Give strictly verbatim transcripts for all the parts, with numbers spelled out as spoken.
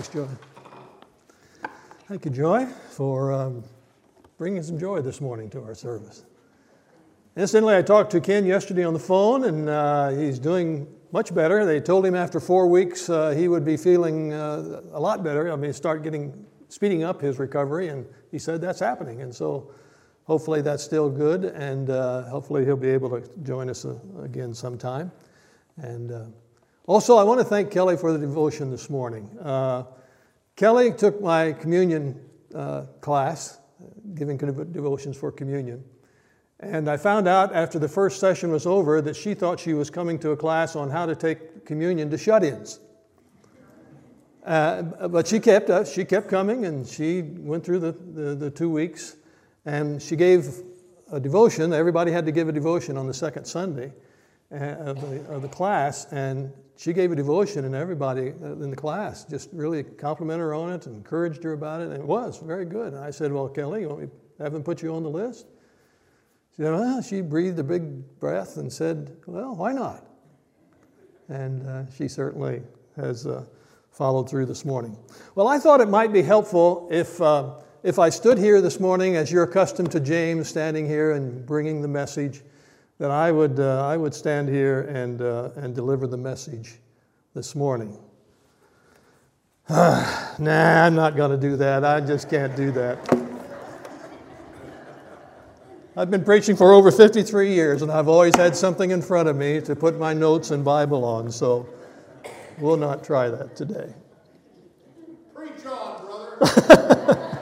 Thanks, Joy. Thank you, Joy, for um, bringing some joy this morning to our service. Incidentally, I talked to Ken yesterday on the phone, and uh, he's doing much better. They told him after four weeks uh, he would be feeling uh, a lot better. I mean, start getting, speeding up his recovery, and he said that's happening. And so hopefully that's still good, and uh, hopefully he'll be able to join us uh, again sometime. And uh, also, I want to thank Kelly for the devotion this morning. Uh, Kelly took my communion uh, class, giving devotions for communion. And I found out after the first session was over that she thought she was coming to a class on how to take communion to shut-ins. Uh, but she kept uh, she kept coming, and she went through the, the, the two weeks. And she gave a devotion. Everybody had to give a devotion on the second Sunday of the, of the class. And she gave a devotion, and everybody in the class just really complimented her on it and encouraged her about it. And it was very good. And I said, well, Kelly, you want me to have them put you on the list? She said, well, she breathed a big breath and said, well, why not? And uh, she certainly has uh, followed through this morning. Well, I thought it might be helpful if, uh, if I stood here this morning, as you're accustomed to James standing here and bringing the message, that I would, uh, I would stand here and, uh, and deliver the message this morning. Uh, nah, I'm not going to do that. I just can't do that. I've been preaching for over fifty-three years, and I've always had something in front of me to put my notes and Bible on, so we'll not try that today. Preach on, brother.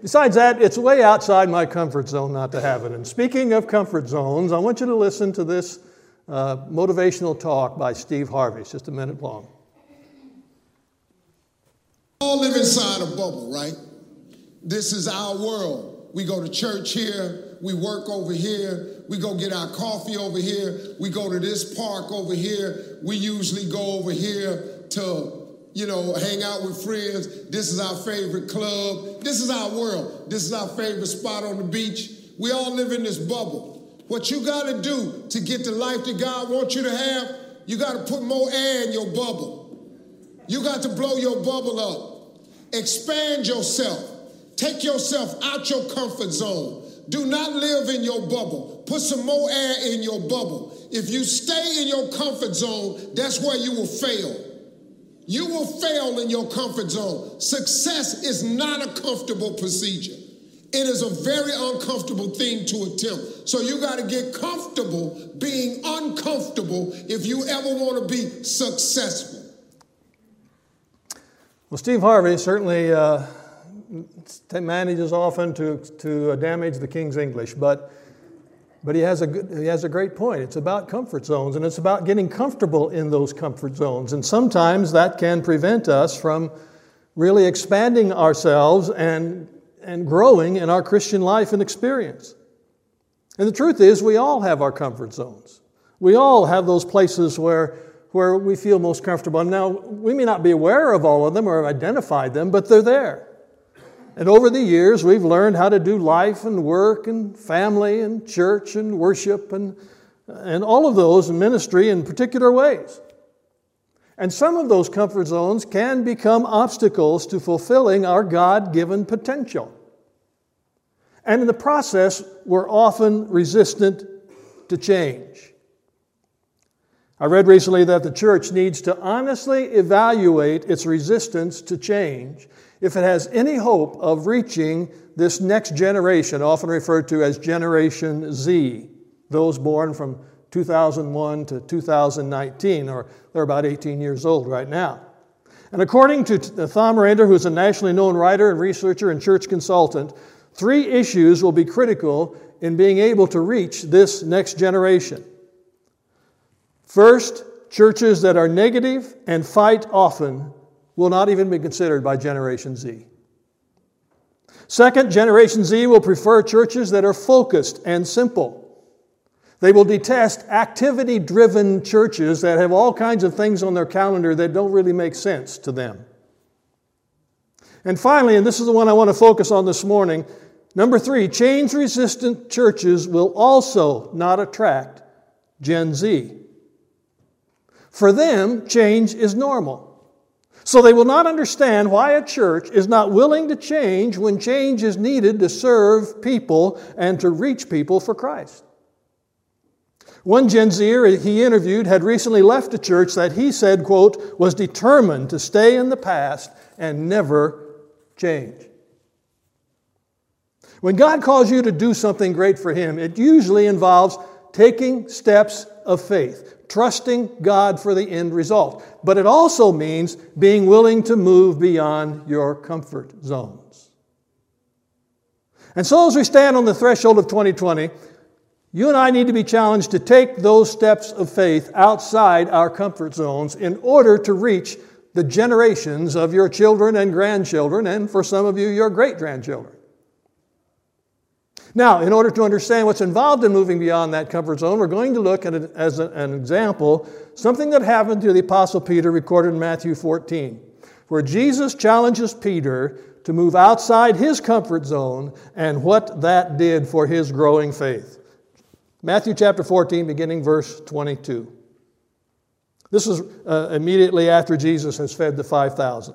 Besides that, it's way outside my comfort zone not to have it. And speaking of comfort zones, I want you to listen to this uh, motivational talk by Steve Harvey. It's just a minute long. We all live inside a bubble, right? This is our world. We go to church here. We work over here. We go get our coffee over here. We go to this park over here. We usually go over here to, you know, hang out with friends. This is our favorite club. This is our world. This is our favorite spot on the beach. We all live in this bubble. What you got to do to get the life that God wants you to have, you got to put more air in your bubble. You got to blow your bubble up. Expand yourself. Take yourself out your comfort zone. Do not live in your bubble. Put some more air in your bubble. If you stay in your comfort zone, that's where you will fail. You will fail in your comfort zone. Success is not a comfortable procedure. It is a very uncomfortable thing to attempt. So you got to get comfortable being uncomfortable if you ever want to be successful. Well, Steve Harvey certainly uh, manages often to, to damage the King's English, but But he has a good, he has a great point. It's about comfort zones, and it's about getting comfortable in those comfort zones. And sometimes that can prevent us from really expanding ourselves and, and growing in our Christian life and experience. And the truth is, we all have our comfort zones. We all have those places where, where we feel most comfortable. Now, we may not be aware of all of them or have identified them, but they're there. And over the years, we've learned how to do life and work and family and church and worship and, and all of those in ministry in particular ways. And some of those comfort zones can become obstacles to fulfilling our God-given potential. And in the process, we're often resistant to change. I read recently that the church needs to honestly evaluate its resistance to change if it has any hope of reaching this next generation, often referred to as Generation Z, those born from two thousand one to two thousand nineteen, or they're about eighteen years old right now. And according to Thom Rainer, who's a nationally known writer and researcher and church consultant, three issues will be critical in being able to reach this next generation. First, churches that are negative and fight often will not even be considered by Generation Z. Second, Generation Z will prefer churches that are focused and simple. They will detest activity-driven churches that have all kinds of things on their calendar that don't really make sense to them. And finally, and this is the one I want to focus on this morning, number three, change-resistant churches will also not attract Gen Z. For them, change is normal. So they will not understand why a church is not willing to change when change is needed to serve people and to reach people for Christ. One Gen Zer he interviewed had recently left a church that he said, quote, was determined to stay in the past and never change. When God calls you to do something great for Him, it usually involves taking steps of faith, trusting God for the end result. But it also means being willing to move beyond your comfort zones. And so as we stand on the threshold of twenty twenty, you and I need to be challenged to take those steps of faith outside our comfort zones in order to reach the generations of your children and grandchildren, and for some of you, your great-grandchildren. Now, in order to understand what's involved in moving beyond that comfort zone, we're going to look at it as a, an example, something that happened to the Apostle Peter recorded in Matthew fourteen, where Jesus challenges Peter to move outside his comfort zone and what that did for his growing faith. Matthew chapter fourteen, beginning verse twenty-two. This is uh, immediately after Jesus has fed the five thousand.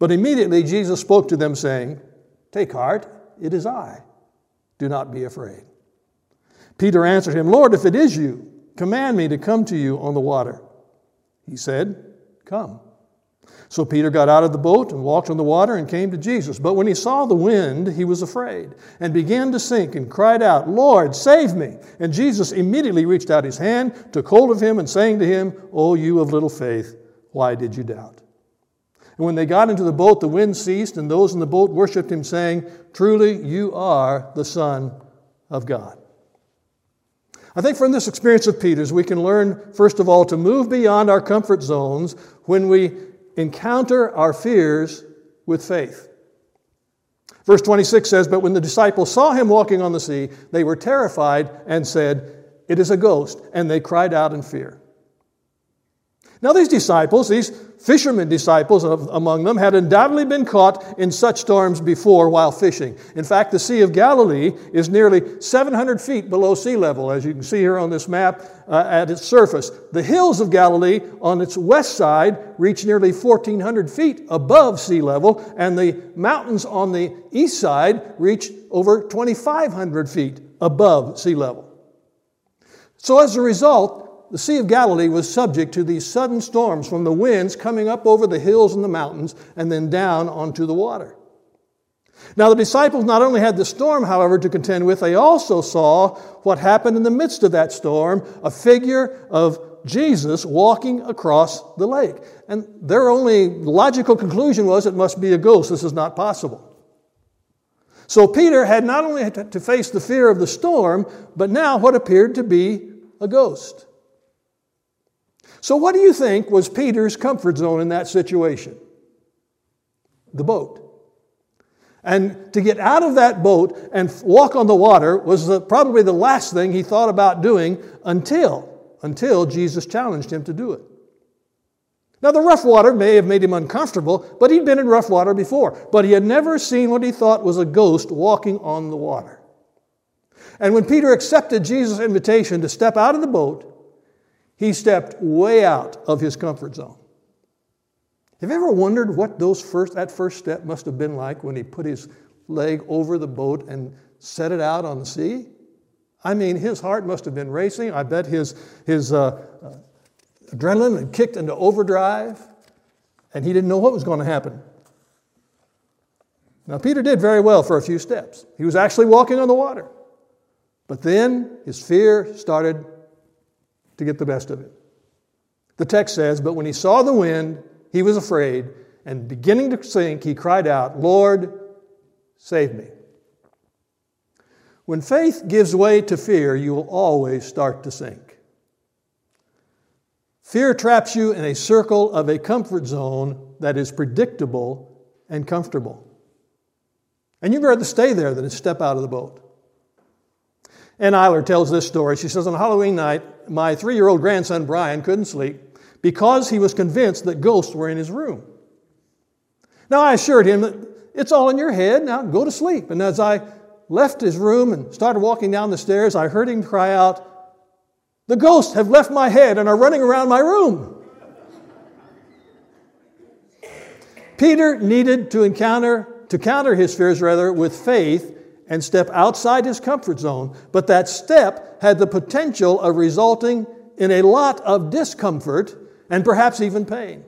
But immediately Jesus spoke to them, saying, "Take heart, it is I. Do not be afraid." Peter answered him, "Lord, if it is you, command me to come to you on the water." He said, "Come." So Peter got out of the boat and walked on the water and came to Jesus. But when he saw the wind, he was afraid and began to sink and cried out, "Lord, save me." And Jesus immediately reached out his hand, took hold of him, and saying to him, "O you of little faith, why did you doubt?" And when they got into the boat, the wind ceased, and those in the boat worshipped him, saying, "Truly you are the Son of God." I think from this experience of Peter's, we can learn, first of all, to move beyond our comfort zones when we encounter our fears with faith. Verse twenty-six says, "But when the disciples saw him walking on the sea, they were terrified and said, 'It is a ghost,' and they cried out in fear." Now these disciples, these fishermen disciples among them, had undoubtedly been caught in such storms before while fishing. In fact, the Sea of Galilee is nearly seven hundred feet below sea level, as you can see here on this map, uh, at its surface. The hills of Galilee on its west side reach nearly fourteen hundred feet above sea level, and the mountains on the east side reach over twenty-five hundred feet above sea level. So as a result, the Sea of Galilee was subject to these sudden storms from the winds coming up over the hills and the mountains and then down onto the water. Now the disciples not only had the storm, however, to contend with, they also saw what happened in the midst of that storm, a figure of Jesus walking across the lake. And their only logical conclusion was it must be a ghost. This is not possible. So Peter had not only had to face the fear of the storm, but now what appeared to be a ghost. So what do you think was Peter's comfort zone in that situation? The boat. And to get out of that boat and walk on the water was the, probably the last thing he thought about doing until, until Jesus challenged him to do it. Now the rough water may have made him uncomfortable, but he'd been in rough water before. But he had never seen what he thought was a ghost walking on the water. And when Peter accepted Jesus' invitation to step out of the boat, he stepped way out of his comfort zone. Have you ever wondered what those first, that first step must have been like when he put his leg over the boat and set it out on the sea? I mean, his heart must have been racing. I bet his, his uh, uh, adrenaline had kicked into overdrive, and he didn't know what was going to happen. Now, Peter did very well for a few steps. He was actually walking on the water. But then his fear started to get the best of it. The text says, "But when he saw the wind, he was afraid, and beginning to sink, he cried out, 'Lord, save me.'" When faith gives way to fear, you will always start to sink. Fear traps you in a circle of a comfort zone that is predictable and comfortable. And you'd rather stay there than step out of the boat. Ann Eiler tells this story. She says, on Halloween night, my three-year-old grandson, Brian, couldn't sleep because he was convinced that ghosts were in his room. Now, I assured him that it's all in your head. Now, go to sleep. And as I left his room and started walking down the stairs, I heard him cry out, "The ghosts have left my head and are running around my room." Peter needed to encounter, to counter his fears, rather, with faith and step outside his comfort zone. But that step had the potential of resulting in a lot of discomfort and perhaps even pain.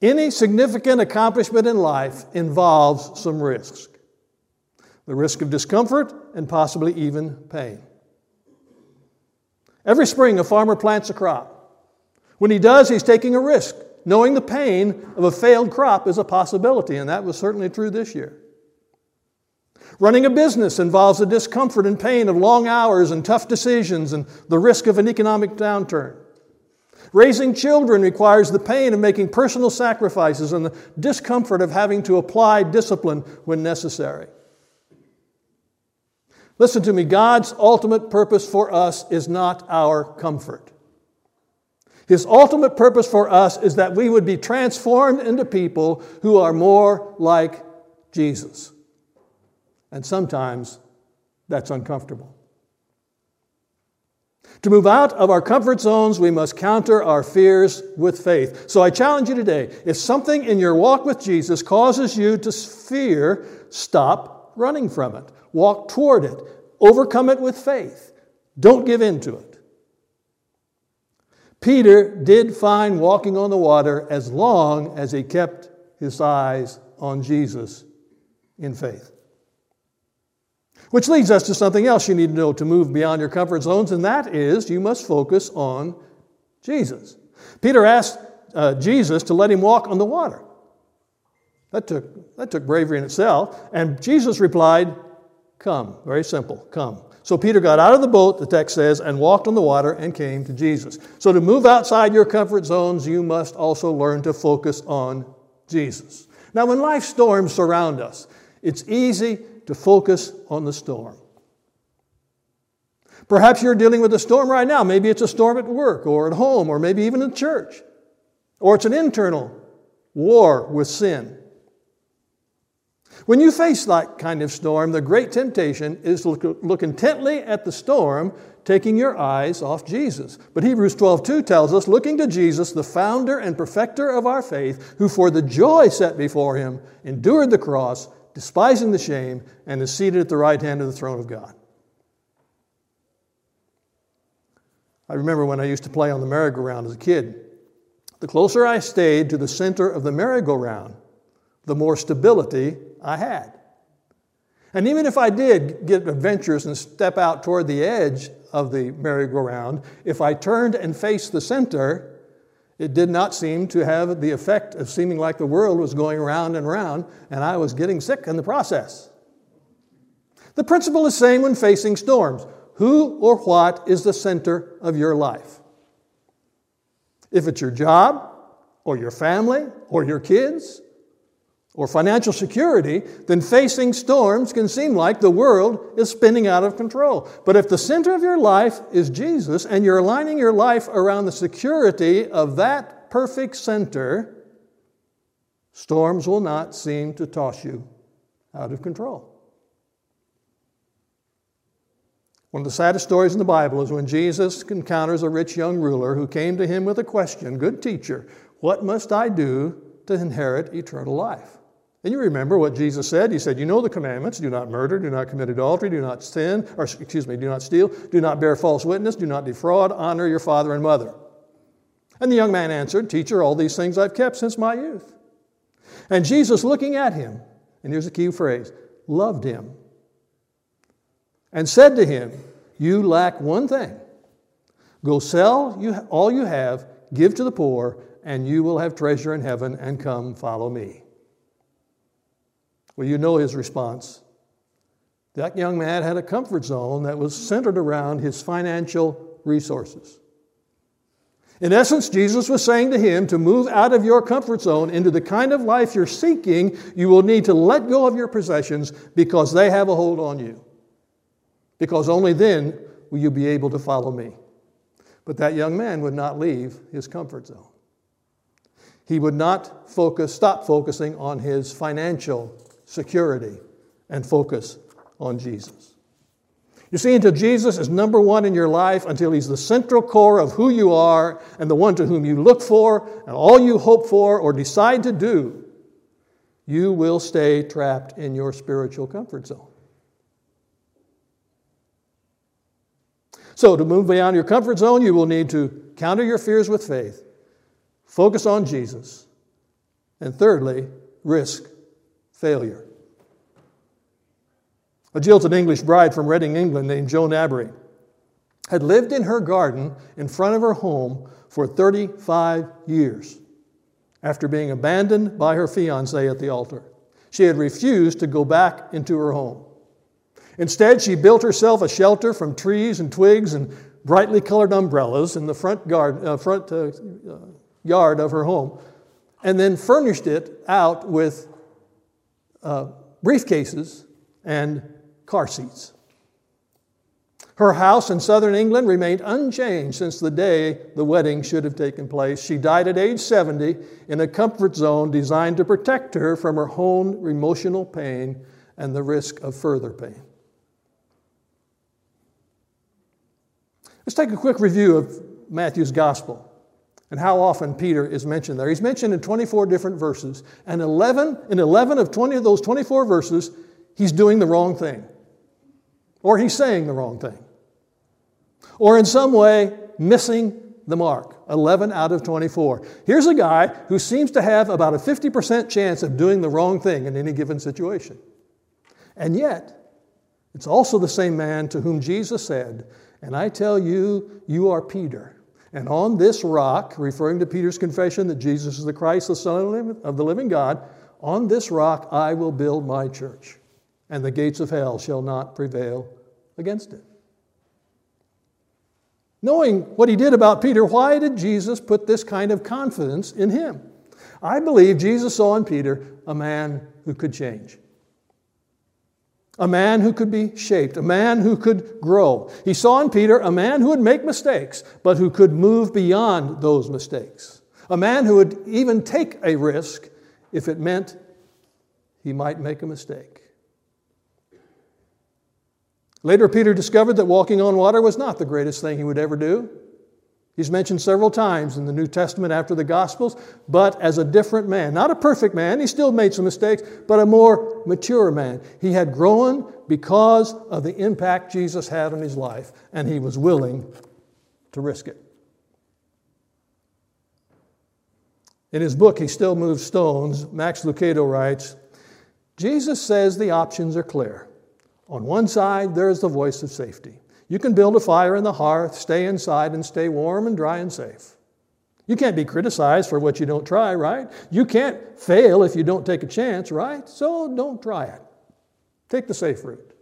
Any significant accomplishment in life involves some risks. The risk of discomfort and possibly even pain. Every spring, a farmer plants a crop. When he does, he's taking a risk, knowing the pain of a failed crop is a possibility, and that was certainly true this year. Running a business involves the discomfort and pain of long hours and tough decisions and the risk of an economic downturn. Raising children requires the pain of making personal sacrifices and the discomfort of having to apply discipline when necessary. Listen to me, God's ultimate purpose for us is not our comfort. His ultimate purpose for us is that we would be transformed into people who are more like Jesus. And sometimes that's uncomfortable. To move out of our comfort zones, we must counter our fears with faith. So I challenge you today, if something in your walk with Jesus causes you to fear, stop running from it. Walk toward it. Overcome it with faith. Don't give in to it. Peter did fine walking on the water as long as he kept his eyes on Jesus in faith. Which leads us to something else you need to know to move beyond your comfort zones, and that is you must focus on Jesus. Peter asked uh, Jesus to let him walk on the water. That took, that took bravery in itself. And Jesus replied, "Come." Very simple. Come. So Peter got out of the boat, the text says, and walked on the water and came to Jesus. So to move outside your comfort zones, you must also learn to focus on Jesus. Now, when life storms surround us, it's easy to focus on the storm. Perhaps you're dealing with a storm right now. Maybe it's a storm at work or at home or maybe even in church. Or it's an internal war with sin. When you face that kind of storm, the great temptation is to look, look intently at the storm, taking your eyes off Jesus. But Hebrews twelve two tells us, looking to Jesus, the founder and perfecter of our faith, who for the joy set before him, endured the cross, despising the shame, and is seated at the right hand of the throne of God. I remember when I used to play on the merry-go-round as a kid. The closer I stayed to the center of the merry-go-round, the more stability I had. And even if I did get adventurous and step out toward the edge of the merry-go-round, if I turned and faced the center, it did not seem to have the effect of seeming like the world was going round and round, and I was getting sick in the process. The principle is the same when facing storms. Who or what is the center of your life? If it's your job, or your family, or your kids, or financial security, then facing storms can seem like the world is spinning out of control. But if the center of your life is Jesus and you're aligning your life around the security of that perfect center, storms will not seem to toss you out of control. One of the saddest stories in the Bible is when Jesus encounters a rich young ruler who came to him with a question, "Good teacher, what must I do to inherit eternal life?" And you remember what Jesus said. He said, "You know the commandments, do not murder, do not commit adultery, do not sin, or excuse me, do not steal, do not bear false witness, do not defraud, honor your father and mother." And the young man answered, "Teacher, all these things I've kept since my youth." And Jesus, looking at him, and here's the key phrase, loved him and said to him, "You lack one thing. Go sell you all you have, give to the poor, and you will have treasure in heaven, and come follow me." Well, you know his response. That young man had a comfort zone that was centered around his financial resources. In essence, Jesus was saying to him, to move out of your comfort zone into the kind of life you're seeking, you will need to let go of your possessions because they have a hold on you. Because only then will you be able to follow me. But that young man would not leave his comfort zone. He would not focus, stop focusing on his financial security and focus on Jesus. You see, until Jesus is number one in your life, until he's the central core of who you are and the one to whom you look for and all you hope for or decide to do, you will stay trapped in your spiritual comfort zone. So to move beyond your comfort zone, you will need to counter your fears with faith, focus on Jesus, and thirdly, risk failure. A jilted English bride from Reading, England, named Joan Abery, had lived in her garden in front of her home for thirty-five years after being abandoned by her fiancé at the altar. She had refused to go back into her home. Instead, she built herself a shelter from trees and twigs and brightly colored umbrellas in the front, garden, uh, front uh, yard of her home, and then furnished it out with uh, briefcases and car seats. Her house in southern England remained unchanged since the day the wedding should have taken place. She died at age seventy in a comfort zone designed to protect her from her own emotional pain and the risk of further pain. Let's take a quick review of Matthew's gospel and how often Peter is mentioned there. He's mentioned in twenty-four different verses, and eleven, in eleven of twenty of those twenty-four verses, he's doing the wrong thing, or he's saying the wrong thing, or in some way missing the mark. eleven out of twenty-four. Here's a guy who seems to have about a fifty percent chance of doing the wrong thing in any given situation. And yet, it's also the same man to whom Jesus said, "And I tell you, you are Peter. And on this rock," referring to Peter's confession that Jesus is the Christ, the Son of the living God, "on this rock I will build my church, and the gates of hell shall not prevail against it." Knowing what he did about Peter, why did Jesus put this kind of confidence in him? I believe Jesus saw in Peter a man who could change. A man who could be shaped, a man who could grow. He saw in Peter a man who would make mistakes, but who could move beyond those mistakes. A man who would even take a risk if it meant he might make a mistake. Later, Peter discovered that walking on water was not the greatest thing he would ever do. He's mentioned several times in the New Testament after the Gospels, but as a different man. Not a perfect man, he still made some mistakes, but a more mature man. He had grown because of the impact Jesus had on his life, and he was willing to risk it. In his book, He Still Moves Stones, Max Lucado writes, "Jesus says the options are clear. On one side, there is the voice of safety. You can build a fire in the hearth, stay inside, and stay warm and dry and safe. You can't be criticized for what you don't try, right? You can't fail if you don't take a chance, right? So don't try it. Take the safe route.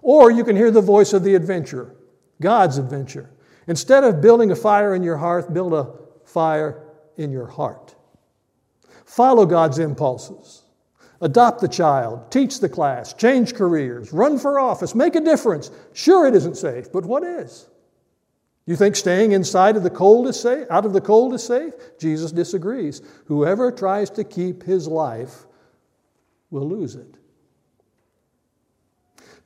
Or you can hear the voice of the adventurer, God's adventure. Instead of building a fire in your hearth, build a fire in your heart. Follow God's impulses. Adopt the child, teach the class, change careers, run for office, make a difference. Sure, it isn't safe, but what is? You think staying inside of the cold is safe? Out of the cold is safe? Jesus disagrees. Whoever tries to keep his life will lose it."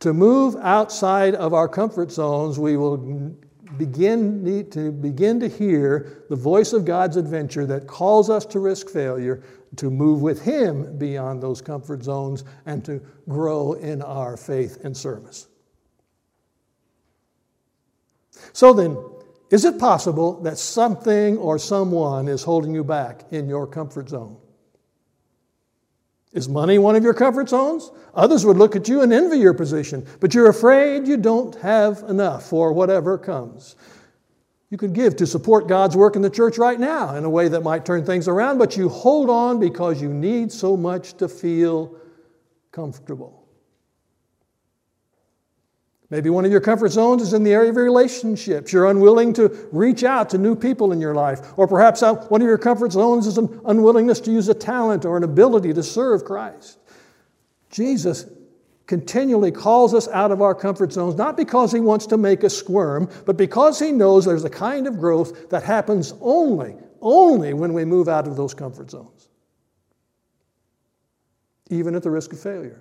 To move outside of our comfort zones, we will begin need to begin to hear the voice of God's adventure that calls us to risk failure, to move with him beyond those comfort zones, and to grow in our faith and service. So then, is it possible that something or someone is holding you back in your comfort zone? Is money one of your comfort zones? Others would look at you and envy your position, but you're afraid you don't have enough for whatever comes. You could give to support God's work in the church right now in a way that might turn things around, but you hold on because you need so much to feel comfortable. Maybe one of your comfort zones is in the area of relationships. You're unwilling to reach out to new people in your life. Or perhaps one of your comfort zones is an unwillingness to use a talent or an ability to serve Christ. Jesus continually calls us out of our comfort zones, not because he wants to make us squirm, but because he knows there's a kind of growth that happens only, only when we move out of those comfort zones, even at the risk of failure.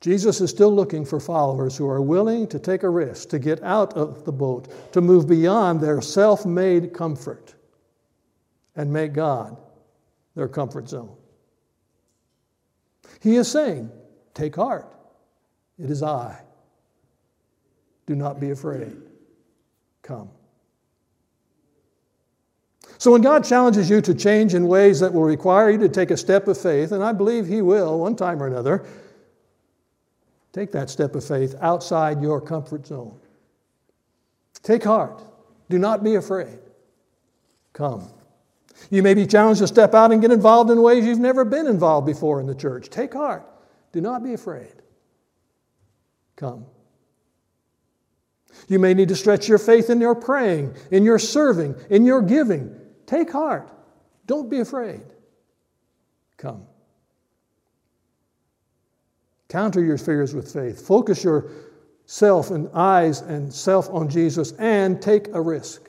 Jesus is still looking for followers who are willing to take a risk, to get out of the boat, to move beyond their self-made comfort and make God their comfort zone. He is saying, take heart. It is I. Do not be afraid. Come. So when God challenges you to change in ways that will require you to take a step of faith, and I believe he will one time or another, take that step of faith outside your comfort zone. Take heart. Do not be afraid. Come. You may be challenged to step out and get involved in ways you've never been involved before in the church. Take heart. Do not be afraid. Come. You may need to stretch your faith in your praying, in your serving, in your giving. Take heart. Don't be afraid. Come. Counter your fears with faith. Focus yourself and eyes and self on Jesus and take a risk.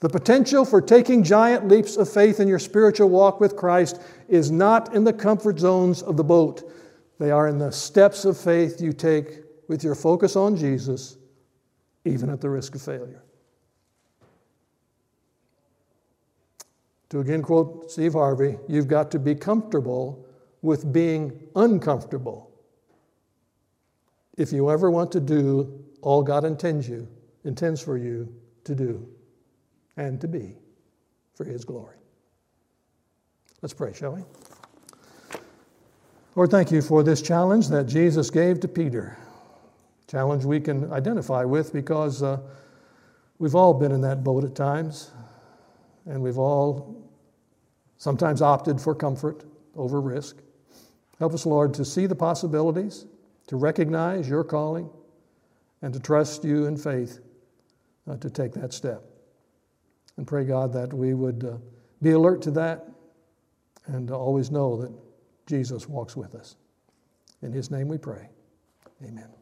The potential for taking giant leaps of faith in your spiritual walk with Christ is not in the comfort zones of the boat. They are in the steps of faith you take with your focus on Jesus, even at the risk of failure. To again quote Steve Harvey, you've got to be comfortable with being uncomfortable if you ever want to do all God intends you, intends for you to do and to be for his glory. Let's pray, shall we? Lord, thank you for this challenge that Jesus gave to Peter. Challenge we can identify with because uh, we've all been in that boat at times, and we've all sometimes opted for comfort over risk. Help us, Lord, to see the possibilities, to recognize your calling, and to trust you in faith uh, to take that step. And pray, God, that we would uh, be alert to that and to always know that Jesus walks with us. In his name we pray. Amen.